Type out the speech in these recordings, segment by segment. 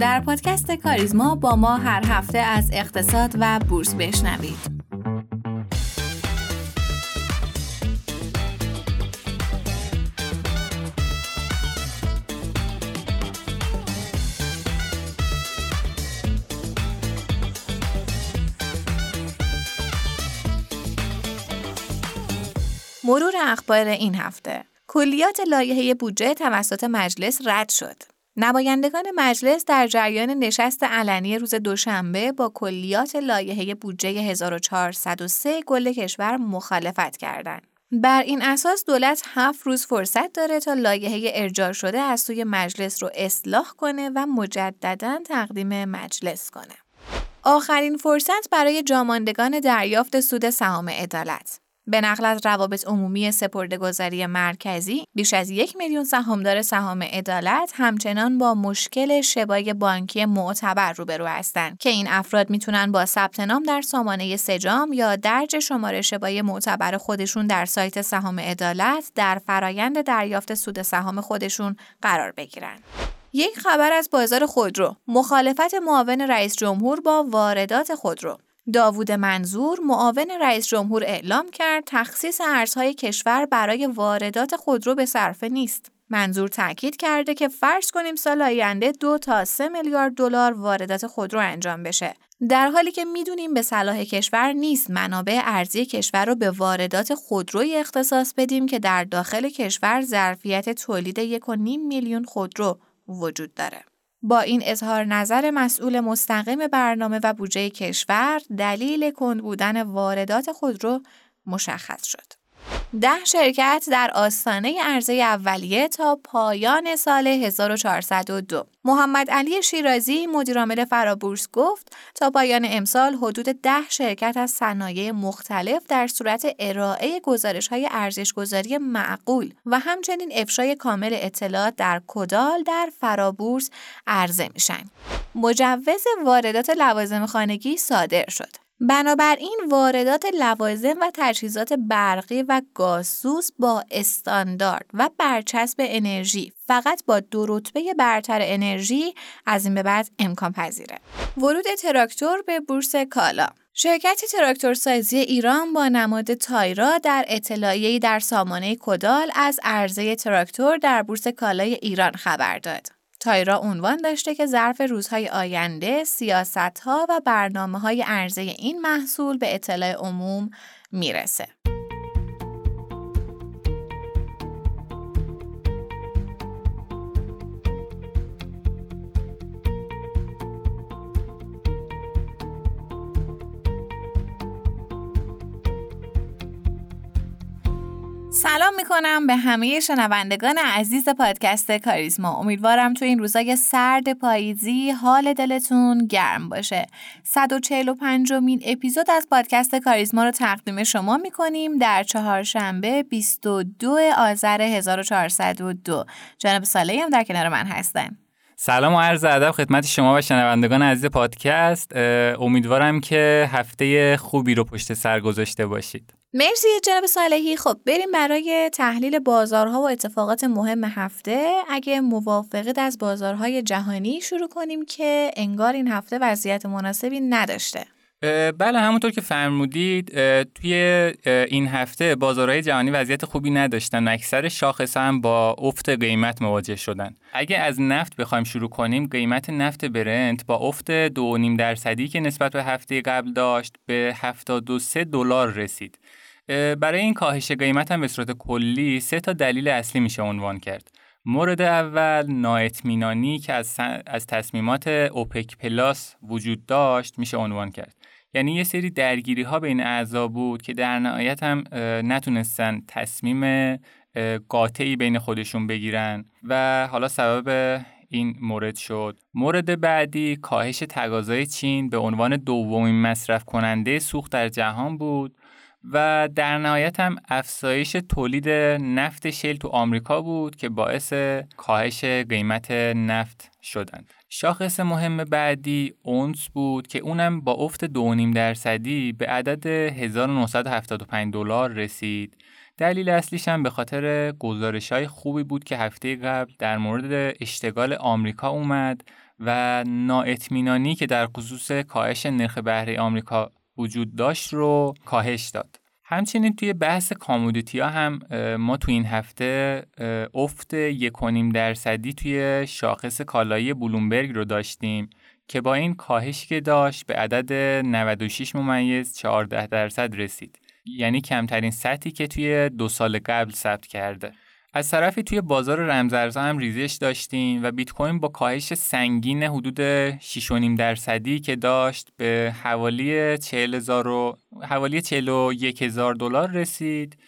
در پادکست کاریزما با ما هر هفته از اقتصاد و بورس بشنوید. مرور اخبار این هفته. کلیات لایحه بودجه توسط مجلس رد شد. نمایندگان مجلس در جریان نشست علنی روز دوشنبه با کلیات لایحه بودجه 1403 کل کشور مخالفت کردند. بر این اساس دولت 7 روز فرصت داره تا لایحه ارجاع شده از سوی مجلس رو اصلاح کنه و مجدداً تقدیم مجلس کنه. آخرین فرصت برای جاماندگان دریافت سود سهام عدالت. به نقل از روابط عمومی سپرده‌گذاری مرکزی، بیش از 1 میلیون سهامدار سهام عدالت همچنان با مشکل شبای بانکی معتبر روبرو هستند که این افراد میتونن با ثبت نام در سامانه سجام یا درج شماره شبای معتبر خودشون در سایت سهام عدالت در فرایند دریافت سود سهام خودشون قرار بگیرن. یک خبر از بازار خودرو، مخالفت معاون رئیس جمهور با واردات خودرو. داوود منظور معاون رئیس جمهور اعلام کرد تخصیص ارزهای کشور برای واردات خودرو به صرفه نیست. منظور تاکید کرده که فرض کنیم سال آینده 2 تا 3 میلیارد دلار واردات خودرو انجام بشه، در حالی که میدونیم به صلاح کشور نیست منابع ارزی کشور رو به واردات خودروی اختصاص بدیم که در داخل کشور ظرفیت تولید 1.5 میلیون خودرو وجود داره. با این اظهار نظر مسئول مستقیم برنامه و بودجه کشور، دلیل کند بودن واردات خودرو مشخص شد. 10 شرکت در آستانه عرضه اولیه تا پایان سال 1402. محمد علی شیرازی مدیرعامل فرابورس گفت تا پایان امسال حدود 10 شرکت از صنایع مختلف در صورت ارائه گزارش‌های ارزش‌گذاری معقول و همچنین افشای کامل اطلاعات در کودال در فرابورس عرضه میشن. مجوز واردات لوازم خانگی صادر شد. بنابراین واردات لوازم و تجهیزات برقی و گازسوز با استاندارد و برچسب انرژی فقط با 2 رتبه برتر انرژی از این به بعد امکان پذیره. ورود تراکتور به بورس کالا. شرکت تراکتورسازی ایران با نماد تایرا در اطلاعیه‌ای در سامانه کودال از عرضه تراکتور در بورس کالای ایران خبر داد. تایرا عنوان داشته که ظرف روزهای آینده سیاست‌ها و برنامه‌های عرضه این محصول به اطلاع عموم میرسه. سلام میکنم به همه شنوندگان عزیز پادکست کاریزما. امیدوارم تو این روزای سرد پاییزی حال دلتون گرم باشه. 145مین اپیزود از پادکست کاریزما رو تقدیم شما میکنیم در چهارشنبه 22 آذر 1402. جناب صالحی هم در کنار من هستن. سلام و عرض ادب خدمت شما و شنوندگان عزیز پادکست. امیدوارم که هفته خوبی رو پشت سر گذاشته باشید. مرسی جناب صالحی. خب بریم برای تحلیل بازارها و اتفاقات مهم هفته. اگه موافقید از بازارهای جهانی شروع کنیم که انگار این هفته وضعیت مناسبی نداشته. بله، همونطور که فرمودید توی این هفته بازارهای جهانی وضعیت خوبی نداشتن. اکثر شاخص هم با افت قیمت مواجه شدن. اگه از نفت بخوایم شروع کنیم، قیمت نفت برنت با افت 2.5% که نسبت به هفته قبل داشت به $73 رسید. برای این کاهش قیمت هم به صورت کلی 3 تا دلیل اصلی میشه عنوان کرد. مورد اول نااطمینانی که از تصمیمات اوپک پلاس وجود داشت میشه عنوان کرد. یعنی یه سری درگیری ها بین اعضا بود که در نهایت هم نتونستن تصمیم قاطعی بین خودشون بگیرن و حالا سبب این مورد شد. مورد بعدی کاهش تقاضای چین به عنوان دومین مصرف کننده سوخت در جهان بود و در نهایت هم افزایش تولید نفت شل تو آمریکا بود که باعث کاهش قیمت نفت شدن. شاخص مهم بعدی اونس بود که اونم با افت 2.5% به عدد $1975 رسید دلیل اصلیش هم به خاطر گزارش‌های خوبی بود که هفته قبل در مورد اشتغال آمریکا اومد و نااطمینانی که در خصوص کاهش نرخ بهره آمریکا وجود داشت رو کاهش داد. همچنین توی بحث کامودیتی‌ها هم ما تو این هفته افت 1.5% توی شاخص کالایی بلومبرگ رو داشتیم که با این کاهش که داشت به عدد 96.14% رسید، یعنی کمترین سطحی که توی 2 سال قبل ثبت کرده. از طرفی توی بازار رمزارزها هم ریزش داشتیم و بیت کوین با کاهش سنگین حدود 6.5% که داشت به حوالی 41,000 دلار رسید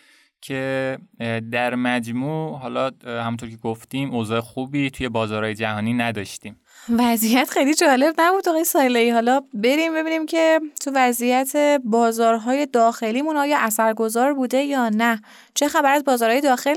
که در مجموع حالا همونطور که گفتیم اوضاع خوبی توی بازارهای جهانی نداشتیم. وضعیت خیلی جالب نبود آقای سایله‌ای. حالا بریم ببینیم که تو وضعیت بازارهای داخلیمون آیا اثرگذار بوده یا نه. چه خبر از بازارهای داخل؟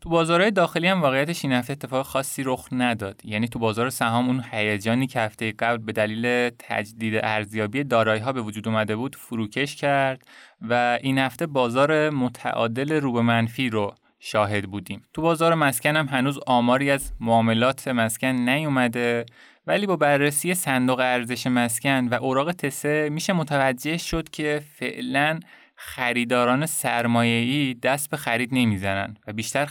تو بازارهای داخلی هم واقعیتش این هفته اتفاق خاصی رخ نداد. یعنی تو بازار سهام اون هیجانی که هفته قبل به دلیل تجدید ارزیابی دارایی‌ها به وجود اومده بود فروکش کرد و این هفته بازار متعادل رو به منفی رو شاهد بودیم. تو بازار مسکن هم هنوز آماری از معاملات مسکن نیومده، ولی با بررسی صندوق ارزش مسکن و اوراق تسه میشه متوجه شد که فعلاً خریداران سرمایه‌ای دست به خرید نمیزنن و بیشتر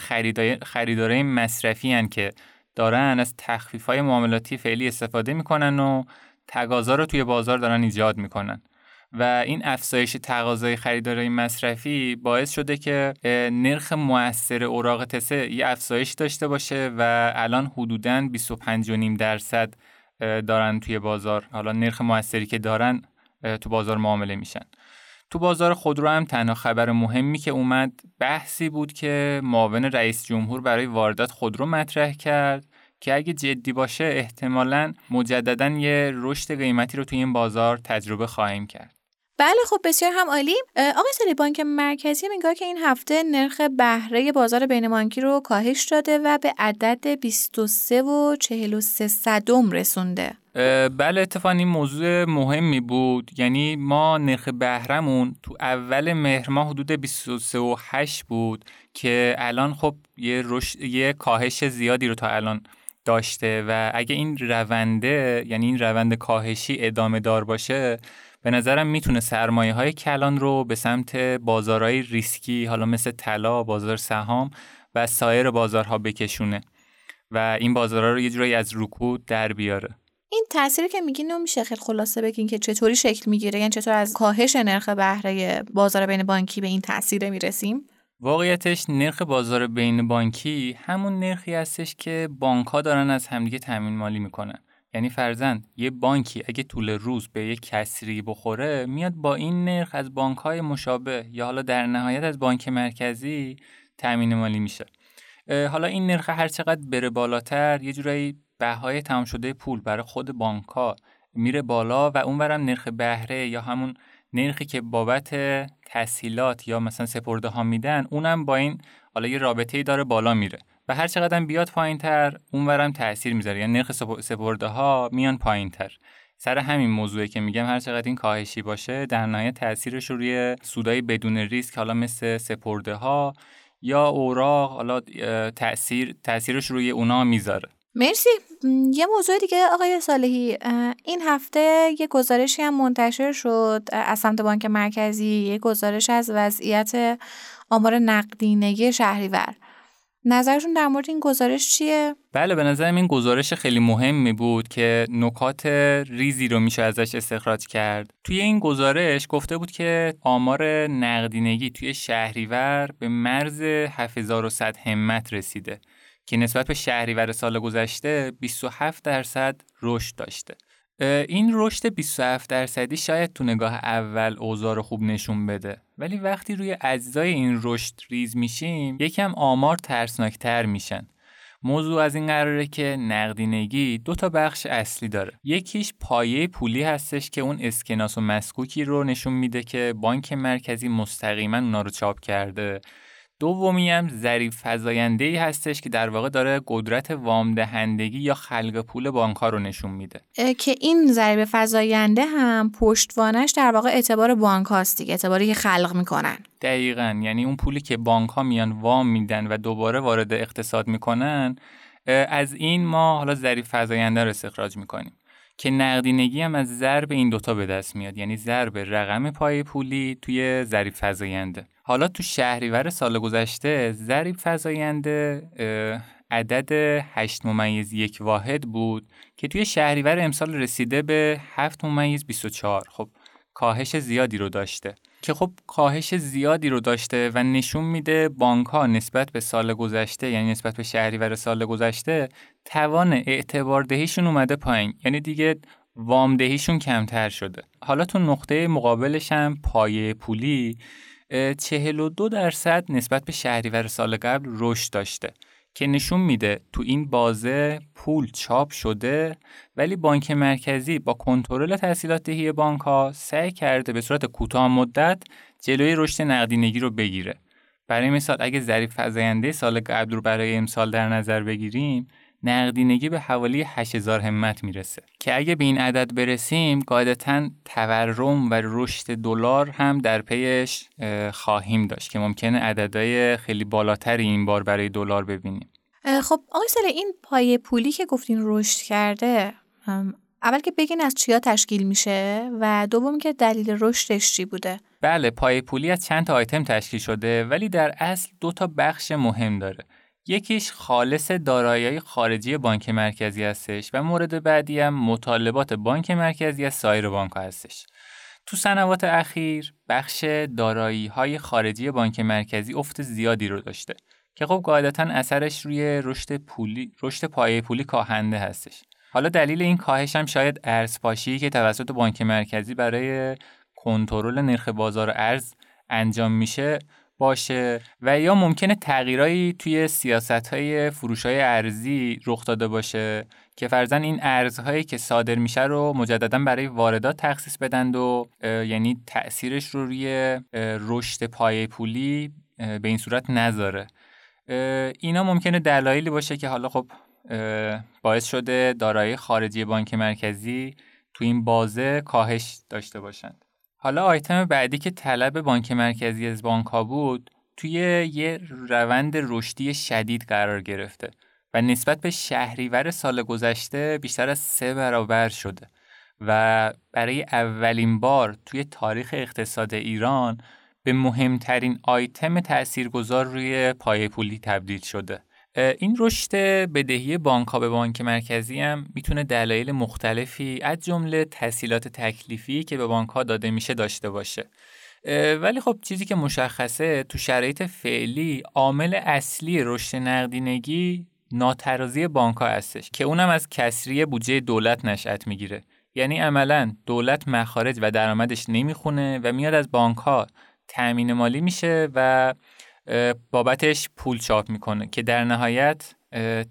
خریدارای مصرفی هن که دارن از تخفیف‌های معاملاتی فعلی استفاده میکنن و تقاضا رو توی بازار دارن ایجاد میکنن و این افزایش تقاضای خریدارای مصرفی باعث شده که نرخ مؤثر اوراق تسه یه افزایش داشته باشه و الان حدوداً 25.5% دارن توی بازار. حالا نرخ مؤثری که دارن تو بازار معامله میشن. تو بازار خودرو هم تنها خبر مهمی که اومد بحثی بود که معاون رئیس جمهور برای واردات خودرو مطرح کرد که اگه جدی باشه احتمالاً مجدداً یه رشد قیمتی رو توی این بازار تجربه خواهیم کرد. بله خب بسیار هم عالی. آقای سلی بانک مرکزی میگه که این هفته نرخ بهره بازار بین بانکی رو کاهش داده و به عدد 23.43 رسونده. بله اتفاقاً این موضوع مهمی بود. یعنی ما نرخ بهرمون تو اول مهر ماه حدود 23.8 بود که الان خب یه کاهش زیادی رو تا الان داشته و اگه این روند کاهشی ادامه دار باشه به نظرم میتونه سرمایه‌های کلان رو به سمت بازارهای ریسکی حالا مثل طلا، بازار سهام و سایر بازارها بکشونه و این بازارها رو یه جورایی از رکود در بیاره. این تأثیری که میگین نمیشه خیلی خلاصه بگین که چطوری شکل میگیره؟ یعنی چطور از کاهش نرخ بهره بازار بین بانکی به این تأثیر میرسیم؟ واقعیتش نرخ بازار بین بانکی همون نرخی هستش که بانک‌ها دارن از همدیگه تامین مالی میکنن. یعنی فرضاً یه بانکی اگه طول روز به یک کسری بخوره میاد با این نرخ از بانک‌های مشابه یا حالا در نهایت از بانک مرکزی تامین مالی میشه. حالا این نرخ هر چقدر بره بالاتر یه جورایی بهای تمام شده پول برای خود بانک‌ها میره بالا و اونورم نرخ بهره یا همون نرخی که بابت تسهیلات یا مثلا سپرده ها میدن اونم با این حالا یه رابطه‌ای داره بالا میره و هر چقدر بیاد پایین‌تر اونورم تأثیر میذاره، یعنی نرخ سپرده‌ها میان پایین‌تر. سر همین موضوعی که میگم هر چقدر این کاهشی باشه در نهایت تأثیرش روی سودای بدون ریسک حالا مثل سپرده‌ها یا اوراق حالا تأثیرش روی اونا میذاره. مرسی. یه موضوع دیگه آقای صالحی، این هفته یه گزارشی هم منتشر شد از سمت بانک مرکزی، یه گزارش از وضعیت آمار نقدینگی شهریور. نظرشون در مورد این گزارش چیه؟ بله به نظرم این گزارش خیلی مهمی بود که نکات ریزی رو میشه ازش استخراج کرد. توی این گزارش گفته بود که آمار نقدینگی توی شهریور به مرز 7100 همت رسیده که نسبت به شهریور سال گذشته 27% رشد داشته. این رشد 27% شاید تو نگاه اول اوضاع رو خوب نشون بده، ولی وقتی روی اجزای این رشد ریز میشیم یکم آمار ترسناکتر میشن. موضوع از این قراره که نقدینگی 2 بخش اصلی داره. یکیش پایه پولی هستش که اون اسکناس و مسکوکی رو نشون میده که بانک مرکزی مستقیما اونا رو چاپ کرده. دومی هم ظریف فزاینده‌ای هستش که در واقع داره قدرت وام دهندگی یا خلق پول بانک‌ها رو نشون میده که این ظریف فزاینده هم پشتوانش در واقع اعتبار بانک‌هاست دیگه، اعتباری که خلق میکنن. دقیقاً، یعنی اون پولی که بانک‌ها میان وام میدن و دوباره وارد اقتصاد میکنن، از این ما حالا ظریف فزاینده رو استخراج میکنیم که نقدینگی هم از ضرب این دوتا به دست میاد، یعنی ضرب رقم پای پولی توی ظریف فزاینده. حالا تو شهریور سال گذشته ظریف فزاینده عدد 8.1 واحد بود که توی شهریور امسال رسیده به 7.24. خب کاهش زیادی رو داشته که خب کاهش زیادی رو داشته و نشون میده بانک‌ها نسبت به سال گذشته، یعنی نسبت به شهریور سال گذشته، توان اعتباردهیشون اومده پایین، یعنی دیگه وامدهیشون کمتر شده. حالا تو نقطه مقابلش هم پایه پولی 42% نسبت به شهریور سال قبل رشد داشته که نشون میده تو این بازه پول چاپ شده، ولی بانک مرکزی با کنترل تسهیلات دهی بانک‌ها سعی کرده به صورت کوتاه مدت جلوی رشد نقدینگی رو بگیره. برای مثال اگه ظریف فزاینده سال قبل رو برای امسال در نظر بگیریم، نقدینگی به حوالی 8000 همت میرسه که اگه به این عدد برسیم قاعدتاً تورم و رشد دلار هم در پیش خواهیم داشت که ممکنه عددهای خیلی بالاتری این بار برای دلار ببینیم. خب آقای سله، این پایه پولی که گفتین رشد کرده، اول که بگین از چیا تشکیل میشه و دوم که دلیل رشدش چی بوده؟ بله، پایه پولی از چند تا آیتم تشکیل شده ولی در اصل دو تا بخش مهم داره. یکیش خالص دارایی‌های خارجی بانک مرکزی هستش و مورد بعدی هم مطالبات بانک مرکزی از سایر بانک‌ها هستش. تو سنوات اخیر بخش دارایی‌های خارجی بانک مرکزی افت زیادی رو داشته که خب قاعدتاً اثرش روی رشد پایه پولی کاهنده هستش. حالا دلیل این کاهش هم شاید ارزپاشی که توسط بانک مرکزی برای کنترل نرخ بازار ارز انجام میشه باشه و یا ممکنه تغییرایی توی سیاست‌های فروش‌های ارزی رخ داده باشه که فرضاً این ارزهایی که صادر میشه رو مجدداً برای واردات تخصیص بدن و یعنی تأثیرش رو روی رشد پایه پولی به این صورت نذاره. اینا ممکنه دلایلی باشه که حالا خب باعث شده دارایی خارجی بانک مرکزی تو این بازه کاهش داشته باشند. حالا آیتم بعدی که طلب بانک مرکزی از بانک‌ها بود، توی یه روند رشدی شدید قرار گرفته و نسبت به شهریور سال گذشته بیشتر از 3 برابر شده و برای اولین بار توی تاریخ اقتصاد ایران به مهمترین آیتم تأثیرگذار روی پایه پولی تبدیل شده. این رشد بدهی بانک‌ها به بانک مرکزی هم میتونه دلایل مختلفی از جمله تسهیلات تکلیفی که به بانک‌ها داده میشه داشته باشه، ولی خب چیزی که مشخصه تو شرایط فعلی عامل اصلی رشد نقدینگی ناترازی بانک‌ها هستش که اونم از کسری بودجه دولت نشأت میگیره، یعنی عملاً دولت مخارج و درآمدش نمیخونه و میاد از بانک‌ها تأمین مالی میشه و بابتش پول چاپ میکنه که در نهایت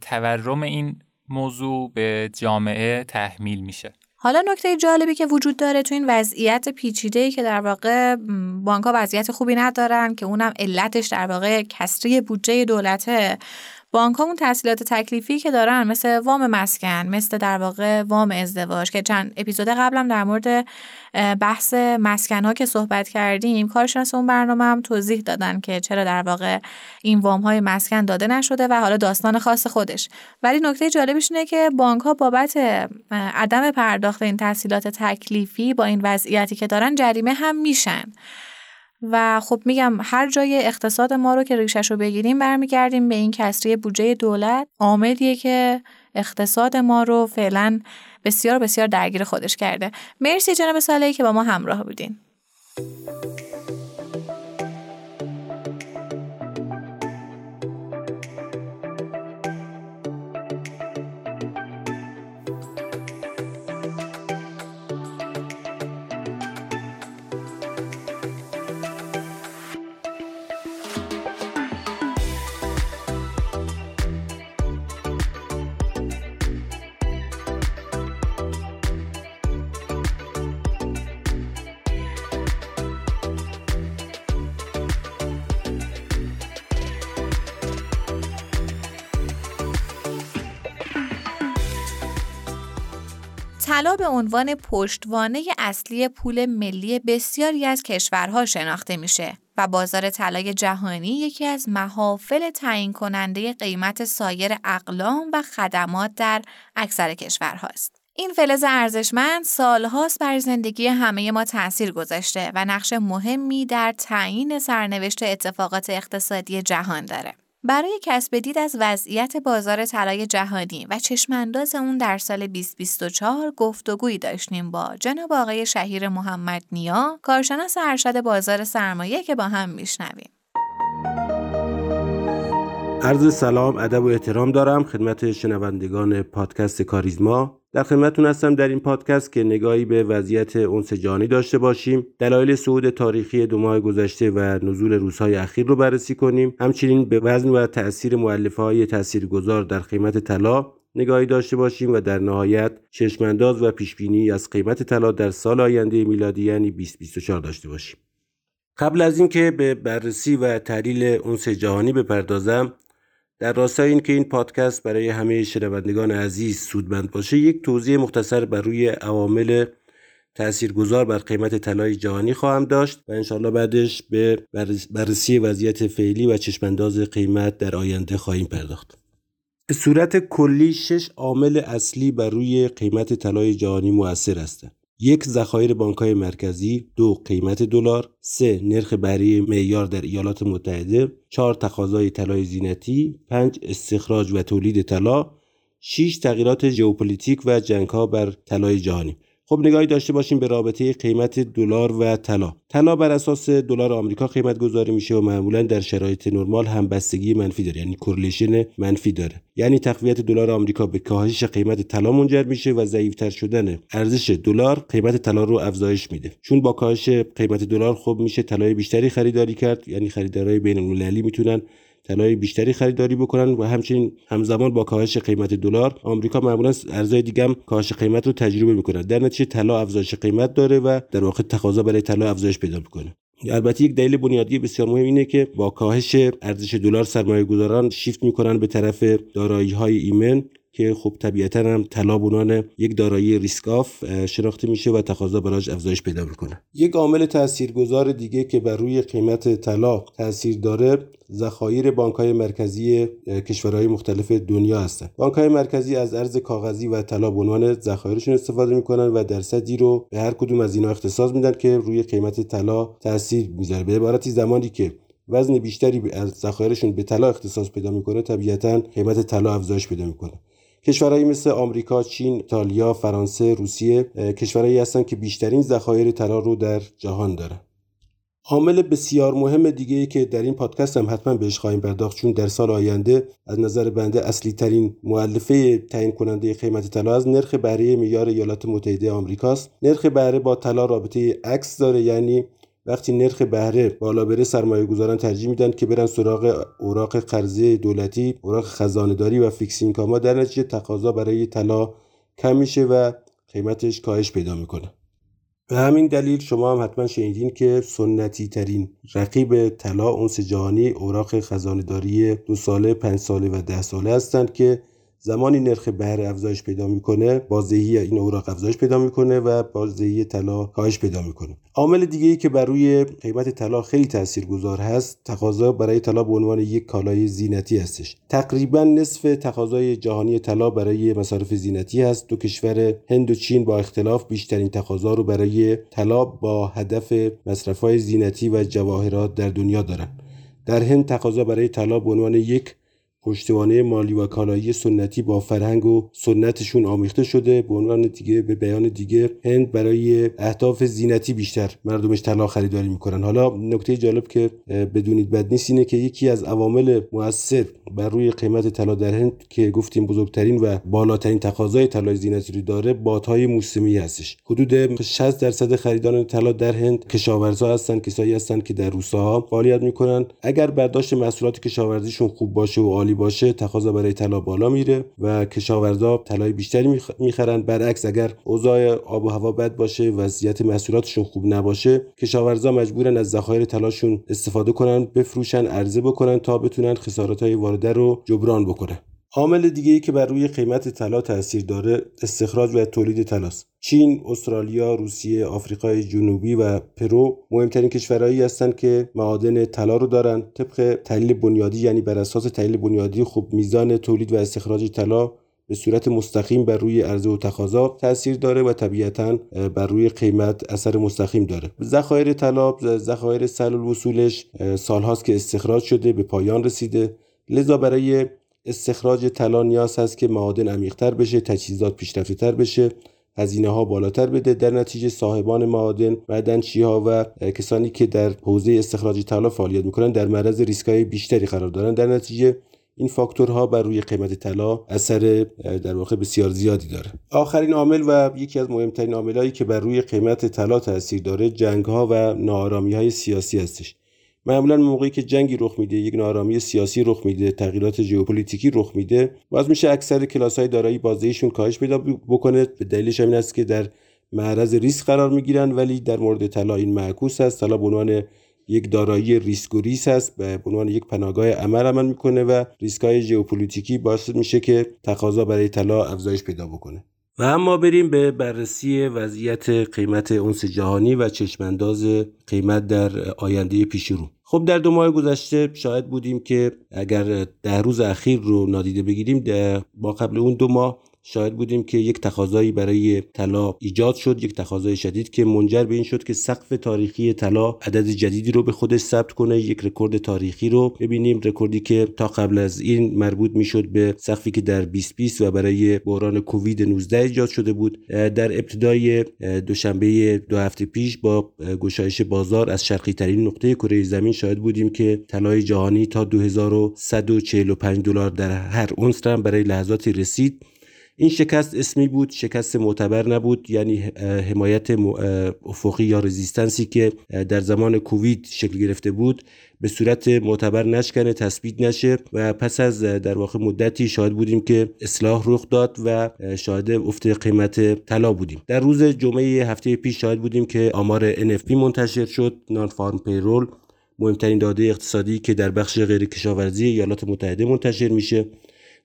تورم این موضوع به جامعه تحمیل میشه. حالا نکته جالبی که وجود داره تو این وضعیت پیچیده‌ای که در واقع بانک‌ها وضعیت خوبی ندارن که اونم علتش در واقع کسری بودجه دولته، بانک‌ها اون تسهیلات تکلیفی که دارن مثل وام مسکن، مثل در واقع وام ازدواج که چند اپیزود قبلم در مورد بحث مسکن‌ها که صحبت کردیم کارشناس اون برنامه هم توضیح دادن که چرا در واقع این وام‌های مسکن داده نشده و حالا داستان خاص خودش. ولی نکته جالبش اینه که بانک‌ها بابت عدم پرداخت این تسهیلات تکلیفی با این وضعیتی که دارن جریمه هم میشن. و خب میگم هر جای اقتصاد ما رو که ریشش رو بگیریم برمیگردیم به این کسری بودجه دولت، عاملیه که اقتصاد ما رو فعلا بسیار بسیار درگیر خودش کرده. مرسی جناب صالحی که با ما همراه بودین. طلا به عنوان پشتوانه اصلی پول ملی بسیاری از کشورها شناخته میشه و بازار طلای جهانی یکی از محافل تعیین کننده قیمت سایر اقلام و خدمات در اکثر کشورهاست. این فلز ارزشمند سالهاست بر زندگی همه ما تأثیر گذاشته و نقش مهمی در تعیین سرنوشت اتفاقات اقتصادی جهان داره. برای کسب دید از وضعیت بازار طلای جهانی و چشمانداز اون در سال 2024 گفتگویی داشتیم با جناب آقای شهیر محمد نیا، کارشناس ارشد بازار سرمایه، که با هم میشنویم. عرض سلام، ادب و احترام دارم خدمت شنوندگان پادکست کاریزما. در خدمتتون هستم در این پادکست که نگاهی به وضعیت اونس جهانی داشته باشیم، دلایل صعود تاریخی دو ماه گذشته و نزول روزهای اخیر رو بررسی کنیم، همچنین به وزن و تأثیر مؤلفه‌های تأثیرگذار در قیمت طلا نگاهی داشته باشیم و در نهایت چشمانداز و پیشبینی از قیمت طلا در سال آینده میلادی یعنی 2024 داشته باشیم. قبل از اینکه به بررسی و تحلیل اونس جهانی بپردازم، در راستای اینکه این پادکست برای همه شنوندگان عزیز سودمند باشه، یک توضیح مختصر بر روی عوامل تاثیرگذار بر قیمت طلای جهانی خواهم داشت و انشالله بعدش به بررسی وضعیت فعلی و چشمانداز قیمت در آینده خواهیم پرداخت. به صورت کلی 6 عامل اصلی بر روی قیمت طلای جهانی مؤثر هستند: 1. ذخایر بانک‌های مرکزی، 2. قیمت دلار، 3. نرخ بهره معیار در ایالات متحده، 4. تقاضای طلای زینتی، 5. استخراج و تولید طلا، 6. تغییرات ژئوپلیتیک و جنگ‌ها بر طلای جهانی. خب نگاهی داشته باشیم به رابطه قیمت دلار و طلا. طلا بر اساس دلار آمریکا قیمت گذاری میشه و معمولا در شرایط نرمال همبستگی منفی داره، یعنی کورلیشن منفی داره، یعنی تقویت دلار آمریکا به کاهش قیمت طلا منجر میشه و ضعیف‌تر شدن ارزش دلار قیمت طلا رو افزایش میده. چون با کاهش قیمت دلار خب میشه طلای بیشتری خریداری کرد، یعنی خریدارهای بین‌المللی میتونن طلای بیشتری خریداری بکنن و همچنین همزمان با کاهش قیمت دلار آمریکا معمولا ارزهای دیگه هم کاهش قیمت رو تجربه میکنه، در نتیجه طلا افزایش قیمت داره و در واقع تقاضا برای طلا افزایش پیدا میکنه. البته یک دلیل بنیادی بسیار مهم اینه که با کاهش ارزش دلار سرمایه‌گذاران شیفت میکنن به طرف دارایی‌های ایمن که خب طبیعتاً هم طلا به عنوان یک دارایی ریسک آف شناخته میشه و تقاضا براش افزایش پیدا میکنه. یک عامل تاثیرگذار دیگه که بر روی قیمت طلا تاثیر داره ذخایر بانک‌های مرکزی کشورهای مختلف دنیا هستند. بانک‌های مرکزی از ارز کاغذی و طلا به عنوان ذخایرشون استفاده میکنن و درصدی رو به هر کدوم از اینا اختصاص میدن که روی قیمت طلا تاثیر میذاره. به عبارتی زمانی که وزن بیشتری از ذخایرشون به طلا اختصاص پیدا میکنه طبیعتاً قیمت طلا افزایش پیدا میکنه. کشورهایی مثل آمریکا، چین، ایتالیا، فرانسه، روسیه کشورهایی هستند که بیشترین ذخایر طلا رو در جهان دارن. عامل بسیار مهم دیگه‌ای که در این پادکست هم حتما بهش خواهیم پرداخت، چون در سال آینده از نظر بنده اصلی ترین مؤلفه تعیین کننده قیمت طلا از نرخ بهره معیار ایالات متحده آمریکاست. نرخ بهره با طلا رابطه عکس داره، یعنی وقتی نرخ بهره بالا بره سرمایه‌گذاران ترجیح میدن که برن سراغ اوراق قرضه دولتی، اوراق خزانه‌داری و فیکس اینکام‌ها، در نتیجه تقاضا برای طلا کم میشه و قیمتش کاهش پیدا میکنه. به همین دلیل شما هم حتما شنیدین که سنتی ترین رقیب طلا اونس جهانی اوراق خزانه‌داری 2 ساله، 5 ساله و 10 ساله هستند که زمانی نرخ بهره افزایش پیدا میکنه بازدهی این اوراق افزایش پیدا میکنه و بازدهی طلا کاهش پیدا میکنه. عامل دیگه ای که بر روی قیمت طلا خیلی تاثیرگذار هست تقاضا برای طلا به عنوان یک کالای زینتی هستش. تقریبا نصف تقاضای جهانی طلا برای مصارف زینتی هست. 2 کشور هند و چین با اختلاف بیشترین تقاضا رو برای طلا با هدف مصرف‌های زینتی و جواهرات در دنیا دارن. در هند تقاضا برای طلا به عنوان یک پشتوانه مالی و کالایی سنتی با فرهنگ و سنتشون آمیخته شده. به بیان دیگه هند برای اهداف زینتی بیشتر مردمش طلا خریداری میکنن. حالا نکته جالب که بدونید بد نیست اینه که یکی از عوامل مؤثر بر روی قیمت طلا در هند که گفتیم بزرگترین و بالاترین تقاضای طلای زینتی رو داره بادهای موسمی هستش. حدود 60% خریداران طلا در هند کشاورزا هستن، کسایی هستن که در روستاها فعالیت میکنن. اگر برداشت محصولات کشاورزیشون خوب باشه و باشه تقاضا برای طلا بالا میره و کشاورزا طلای بیشتری میخرن. برعکس اگر اوضاع آب و هوا بد باشه، وضعیت محصولاتشون خوب نباشه، کشاورزا مجبورن از ذخایر طلاشون استفاده کنن، بفروشن، عرضه بکنن تا بتونن خساراتای وارده رو جبران بکنن. عامل دیگه‌ای که بر روی قیمت طلا تأثیر داره استخراج و تولید طلاست. چین، استرالیا، روسیه، آفریقای جنوبی و پرو مهمترین کشورهایی هستند که معادن طلا رو دارن. طبق تحلیل بنیادی، یعنی بر اساس تحلیل بنیادی، خب میزان تولید و استخراج طلا به صورت مستقیم بر روی عرضه و تقاضا تأثیر داره و طبیعتاً بر روی قیمت اثر مستقیم داره. ذخایر طلا، ذخایر سلول وصولش سال‌هاست که استخراج شده، به پایان رسیده. لذا برای استخراج طلا نیاز هست که معادن عمیق‌تر بشه، تجهیزات پیشرفته‌تر بشه، هزینه‌ها بالاتر بده. در نتیجه صاحبان معادن، معدنچی‌ها و کسانی که در حوزه استخراج طلا فعالیت می‌کنن در معرض ریسک‌های بیشتری قرار دارن. در نتیجه این فاکتورها بر روی قیمت طلا اثر در واقع بسیار زیادی داره. آخرین عامل و یکی از مهمترین عامل‌هایی که بر روی قیمت طلا تأثیر داره جنگ‌ها و ناآرامی‌های سیاسی هستش. معمولا موقعی که جنگی رخ میده، یک ناآرامی سیاسی رخ میده، تغییرات ژئوپلیتیکی رخ میده، باز میشه اکثر کلاس‌های دارایی بازدهیشون کاهش پیدا بکنه. به دلیلش همین است که در معرض ریسک قرار میگیرن، ولی در مورد طلا این معکوس است. طلا به عنوان یک دارایی ریسک و ریس است، به عنوان یک پناهگاه عمل میکنه و ریسک‌های ژئوپلیتیکی باعث میشه که تقاضا برای طلا افزایش پیدا بکنه. و اما بریم به بررسی وضعیت قیمت اونس جهانی و چشم‌انداز قیمت در آینده پیش رو. خب در دو ماه گذشته شاهد بودیم که اگر 10 روز اخیر رو نادیده بگیریم، با قبل اون 2 ماه شاهد بودیم که یک تقاضایی برای طلا ایجاد شد، یک تقاضای شدید که منجر به این شد که سقف تاریخی طلا عدد جدیدی رو به خودش ثبت کنه، یک رکورد تاریخی رو ببینیم، رکوردی که تا قبل از این مربوط میشد به سقفی که در 2020 و برای بحران کووید 19 ایجاد شده بود. در ابتدای دوشنبه 2 هفته پیش با گشایش بازار از شرقی ترین نقطه کره زمین شاهد بودیم که طلای جهانی تا $2145 در هر اونس رم برای لحظاتی رسید. این شکست اسمی بود، شکست معتبر نبود، یعنی حمایت افقی یا رزیستنسی که در زمان کووید شکل گرفته بود به صورت معتبر نشکنه، تثبیت نشه و پس از در واقع مدتی شاهد بودیم که اصلاح رخ داد و شاهد افت قیمت طلا بودیم. در روز جمعه هفته پیش شاهد بودیم که آمار NFP منتشر شد، نان فارم پیرول، مهمترین داده اقتصادی که در بخش غیر کشاورزی ایالات متحده منتشر میشه.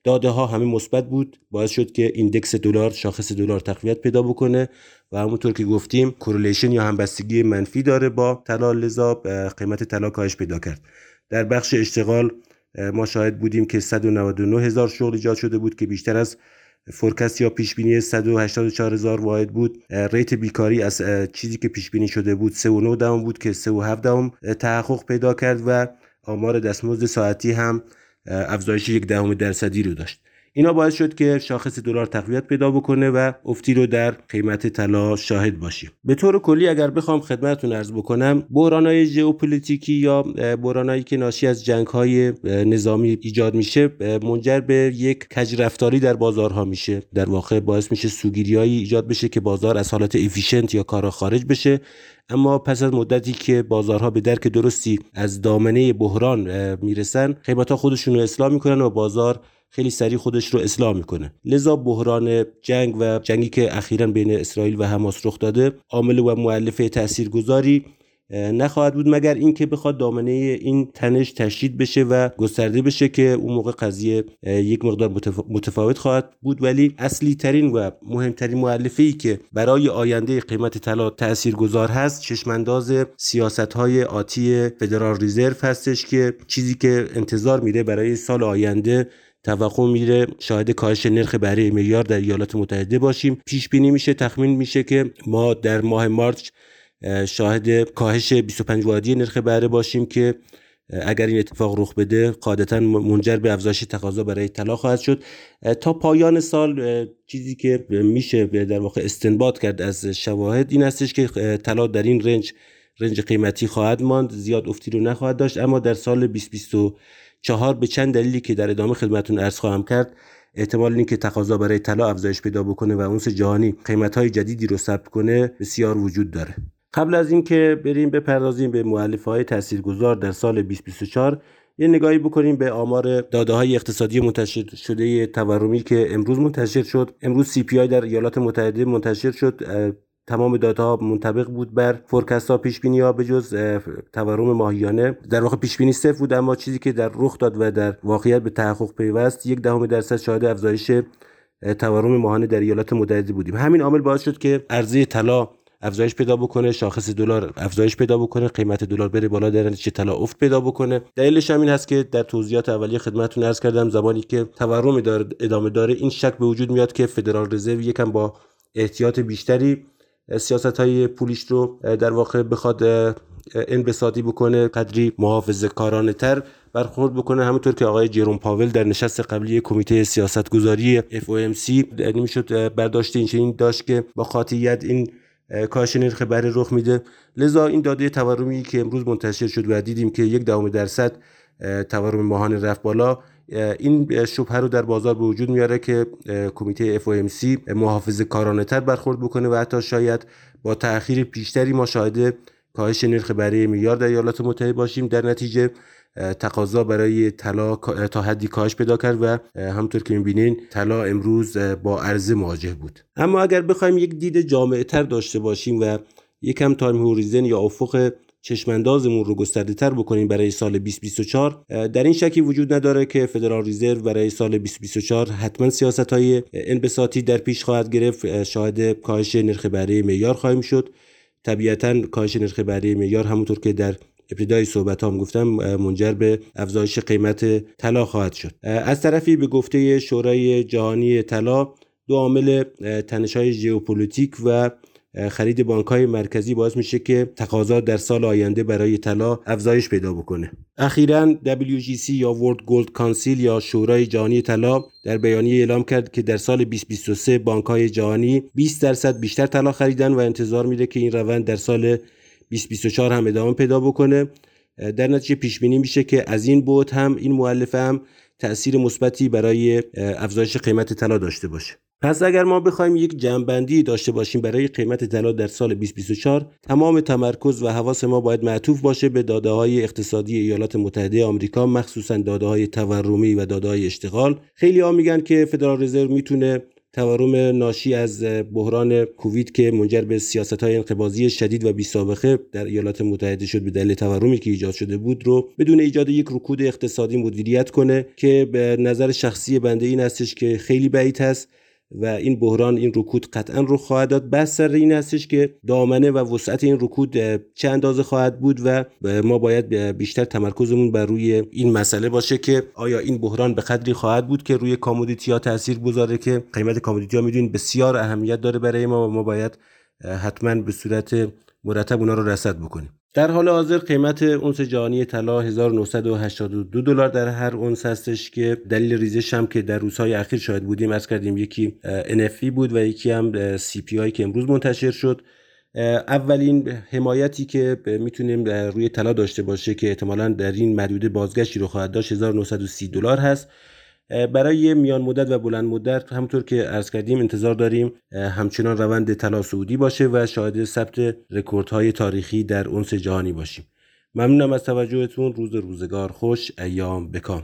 داده ها همه مثبت بود، باعث شد که ایندکس دلار، شاخص دلار تقویت پیدا بکنه و همونطور که گفتیم کورلیشن یا همبستگی منفی داره با طلا، لذا قیمت طلا کاهش پیدا کرد. در بخش اشتغال ما شاهد بودیم که 199,000 شغل ایجاد شده بود که بیشتر از فورکست یا پیش بینی 184,000 واحد بود. ریت بیکاری از چیزی که پیش بینی شده بود 3.9 بود که 3.7 تحقق پیدا کرد و آمار دستمزد ساعتی هم افزایش 0.1% رو داشت. اینا باعث شد که شاخص دلار تقویت پیدا بکنه و افتی رو در قیمت طلا شاهد باشیم. به طور کلی اگر بخوام خدمتتون عرض بکنم، بحران‌های ژئوپلیتیکی یا بحران‌هایی که ناشی از جنگ‌های نظامی ایجاد میشه منجر به یک کجرفتاری در بازارها میشه. در واقع باعث میشه سوگیری‌هایی ایجاد بشه که بازار از حالت افیشنت یا کارا خارج بشه. اما پس از مدتی که بازارها به درک درستی از دامنه بحران میرسن، قیمت‌ها خودشون رو اصلاح میکنن و بازار خیلی سریع خودش رو اصلاح میکنه. لذا بحران جنگ و جنگی که اخیراً بین اسرائیل و حماس رخ داده عامل و مؤلفه تاثیرگذاری نخواهد بود، مگر اینکه بخواد دامنه این تنش تشدید بشه و گسترده بشه که اون موقع قضیه یک مقدار متفاوت خواهد بود. ولی اصلی ترین و مهمترین مؤلفه‌ای که برای آینده قیمت طلا تاثیرگذار هست چشمانداز سیاست‌های آتی فدرال رزرو هستش که چیزی که انتظار میره برای سال آینده توقع میره شاهد کاهش نرخ بهره معیار در ایالات متحده باشیم. پیش بینی میشه، تخمین میشه که ما در ماه مارس شاهد کاهش 25 واحدی نرخ بهره باشیم که اگر این اتفاق رخ بده قاعدتاً منجر به افزایش تقاضا برای طلا خواهد شد. تا پایان سال چیزی که میشه در واقع استنباط کرد از شواهد این هستش که طلا در این رنج قیمتی خواهد ماند، زیاد افتی رو نخواهد داشت. اما در سال 2024 به چند دلیلی که در ادامه خدمتتون عرض خواهم کرد احتمال اینکه تقاضا برای طلا افزایش پیدا بکنه و اونس جهانی قیمت‌های جدیدی رو ثبت کنه بسیار وجود داره. قبل از اینکه بریم بپردازیم به مؤلفه‌های تاثیرگذار در سال 2024، یه نگاهی بکنیم به آمار داده‌های اقتصادی منتشر شده تورمی که امروز منتشر شد. امروز CPI در ایالات متحده منتشر شد، تمام داتا منطبق بود بر فورکاست ها، پیش بینی ها، به جز تورم ماهیانه در واقع پیش بینی صفر بود. اما چیزی که در رخ داد و در واقعیت به تحقق پیوست 0.1% شاهد افزایش تورم ماهانه در ایالات متحده بودیم. همین عامل باعث شد که ارزش طلا افزایش پیدا بکنه، شاخص دلار افزایش پیدا بکنه، قیمت دلار بره بالا، در نتیجه طلا افت پیدا بکنه. دلیلش همین هست که در توضیحات اولیه خدمتتون عرض کردم، زمانی که تورم ادامه داره این شک به وجود میاد که فدرال رزرو یکم با احتیاط بیشتری سیاست‌های پولیش رو در واقع بخواد انبساطی بکنه، قدری محافظه‌کارانه تر برخورد بکنه. همونطور که آقای جروم پاول در نشست قبلی کمیته سیاست‌گذاری FOMC میشد برداشت اینچنین داشت که با قاطعیت این کاهش نرخ بهره رخ میده. لذا این داده تورمی که امروز منتشر شد و دیدیم که 0.1% تورم ماهانه رفت بالا، این شبهه رو در بازار به وجود میاره که کمیته FOMC محافظه‌کارانه تر برخورد بکنه و حتی شاید با تأخیر بیشتری ما شاهد کاهش نرخ بهره میلیارد در ایالات متحده باشیم. در نتیجه تقاضا برای طلا تا حدی کاهش پیدا کرد و همونطور که می‌بینین طلا امروز با عرضه مواجه بود. اما اگر بخوایم یک دید جامع‌تر داشته باشیم و یکم تایم هوریزن یا افق چشماندازمون رو گسترده‌تر بکنیم برای سال 2024، در این شکی وجود نداره که فدرال رزرو برای سال 2024 حتما سیاست‌های انبساطی در پیش خواهد گرفت. شاهد کاهش نرخ بهره میار خواهیم شد. طبیعتاً کاهش نرخ بهره میار همونطور که در ابتدای صحبتام گفتم منجر به افزایش قیمت طلا خواهد شد. از طرفی به گفته شورای جهانی طلا دو عامل تنش‌های ژئوپلیتیک و خرید بانک‌های مرکزی باعث میشه که تقاضا در سال آینده برای طلا افزایش پیدا بکنه. اخیراً WGC یا World Gold Council یا شورای جهانی طلا در بیانیه اعلام کرد که در سال 2023 بانک‌های جهانی 20% بیشتر طلا خریدن و انتظار میره که این روند در سال 2024 هم ادامه پیدا بکنه. در نتیجه پیش بینی میشه که از این بعد هم این مؤلفه هم تأثیر مثبتی برای افزایش قیمت طلا داشته باشه. پس اگر ما بخوایم یک جمع‌بندی داشته باشیم برای قیمت طلا در سال 2024، تمام تمرکز و حواس ما باید معطوف باشه به داده‌های اقتصادی ایالات متحده آمریکا، مخصوصاً داده‌های تورمی و داده‌های اشتغال. خیلی‌ها میگن که فدرال رزرو میتونه تورم ناشی از بحران کووید که منجر به سیاست‌های انقباضی شدید و بی‌سابقه در ایالات متحده شد به دلیل تورمی که ایجاد شده بود رو بدون ایجاد یک رکود اقتصادی مدیریت کنه، که به نظر شخصی بنده این هستش که خیلی بعید است و این بحران، این رکود قطعاً رو خواهد داد. بس سر این هستش که دامنه و وسعت این رکود چه اندازه خواهد بود و ما باید بیشتر تمرکزمون بر روی این مسئله باشه که آیا این بحران به قدری خواهد بود که روی کامودیتی‌ها تأثیر بذاره، که قیمت کامودیتی‌ها میدونید بسیار اهمیت داره برای ما و ما باید حتماً به صورت مرتب اونا رو رصد بکنیم. در حال حاضر قیمت اونس جهانی طلا 1982 دلار در هر اونس هستش که دلیل ریزش هم که در روزهای اخیر شاهد بودیم عرض کردیم، یکی NFP بود و یکی هم CPI که امروز منتشر شد. اولین حمایتی که میتونیم روی طلا داشته باشه که احتمالاً در این محدوده بازگشتی رو خواهد داشت $1930 هست. برای میان مدت و بلند مدت همونطور که عرض کردیم انتظار داریم همچنان روند طلا صعودی باشه و شاهد ثبت رکوردهای تاریخی در اونس جهانی باشیم. ممنونم از توجهتون. روزگار خوش، ایام بکام.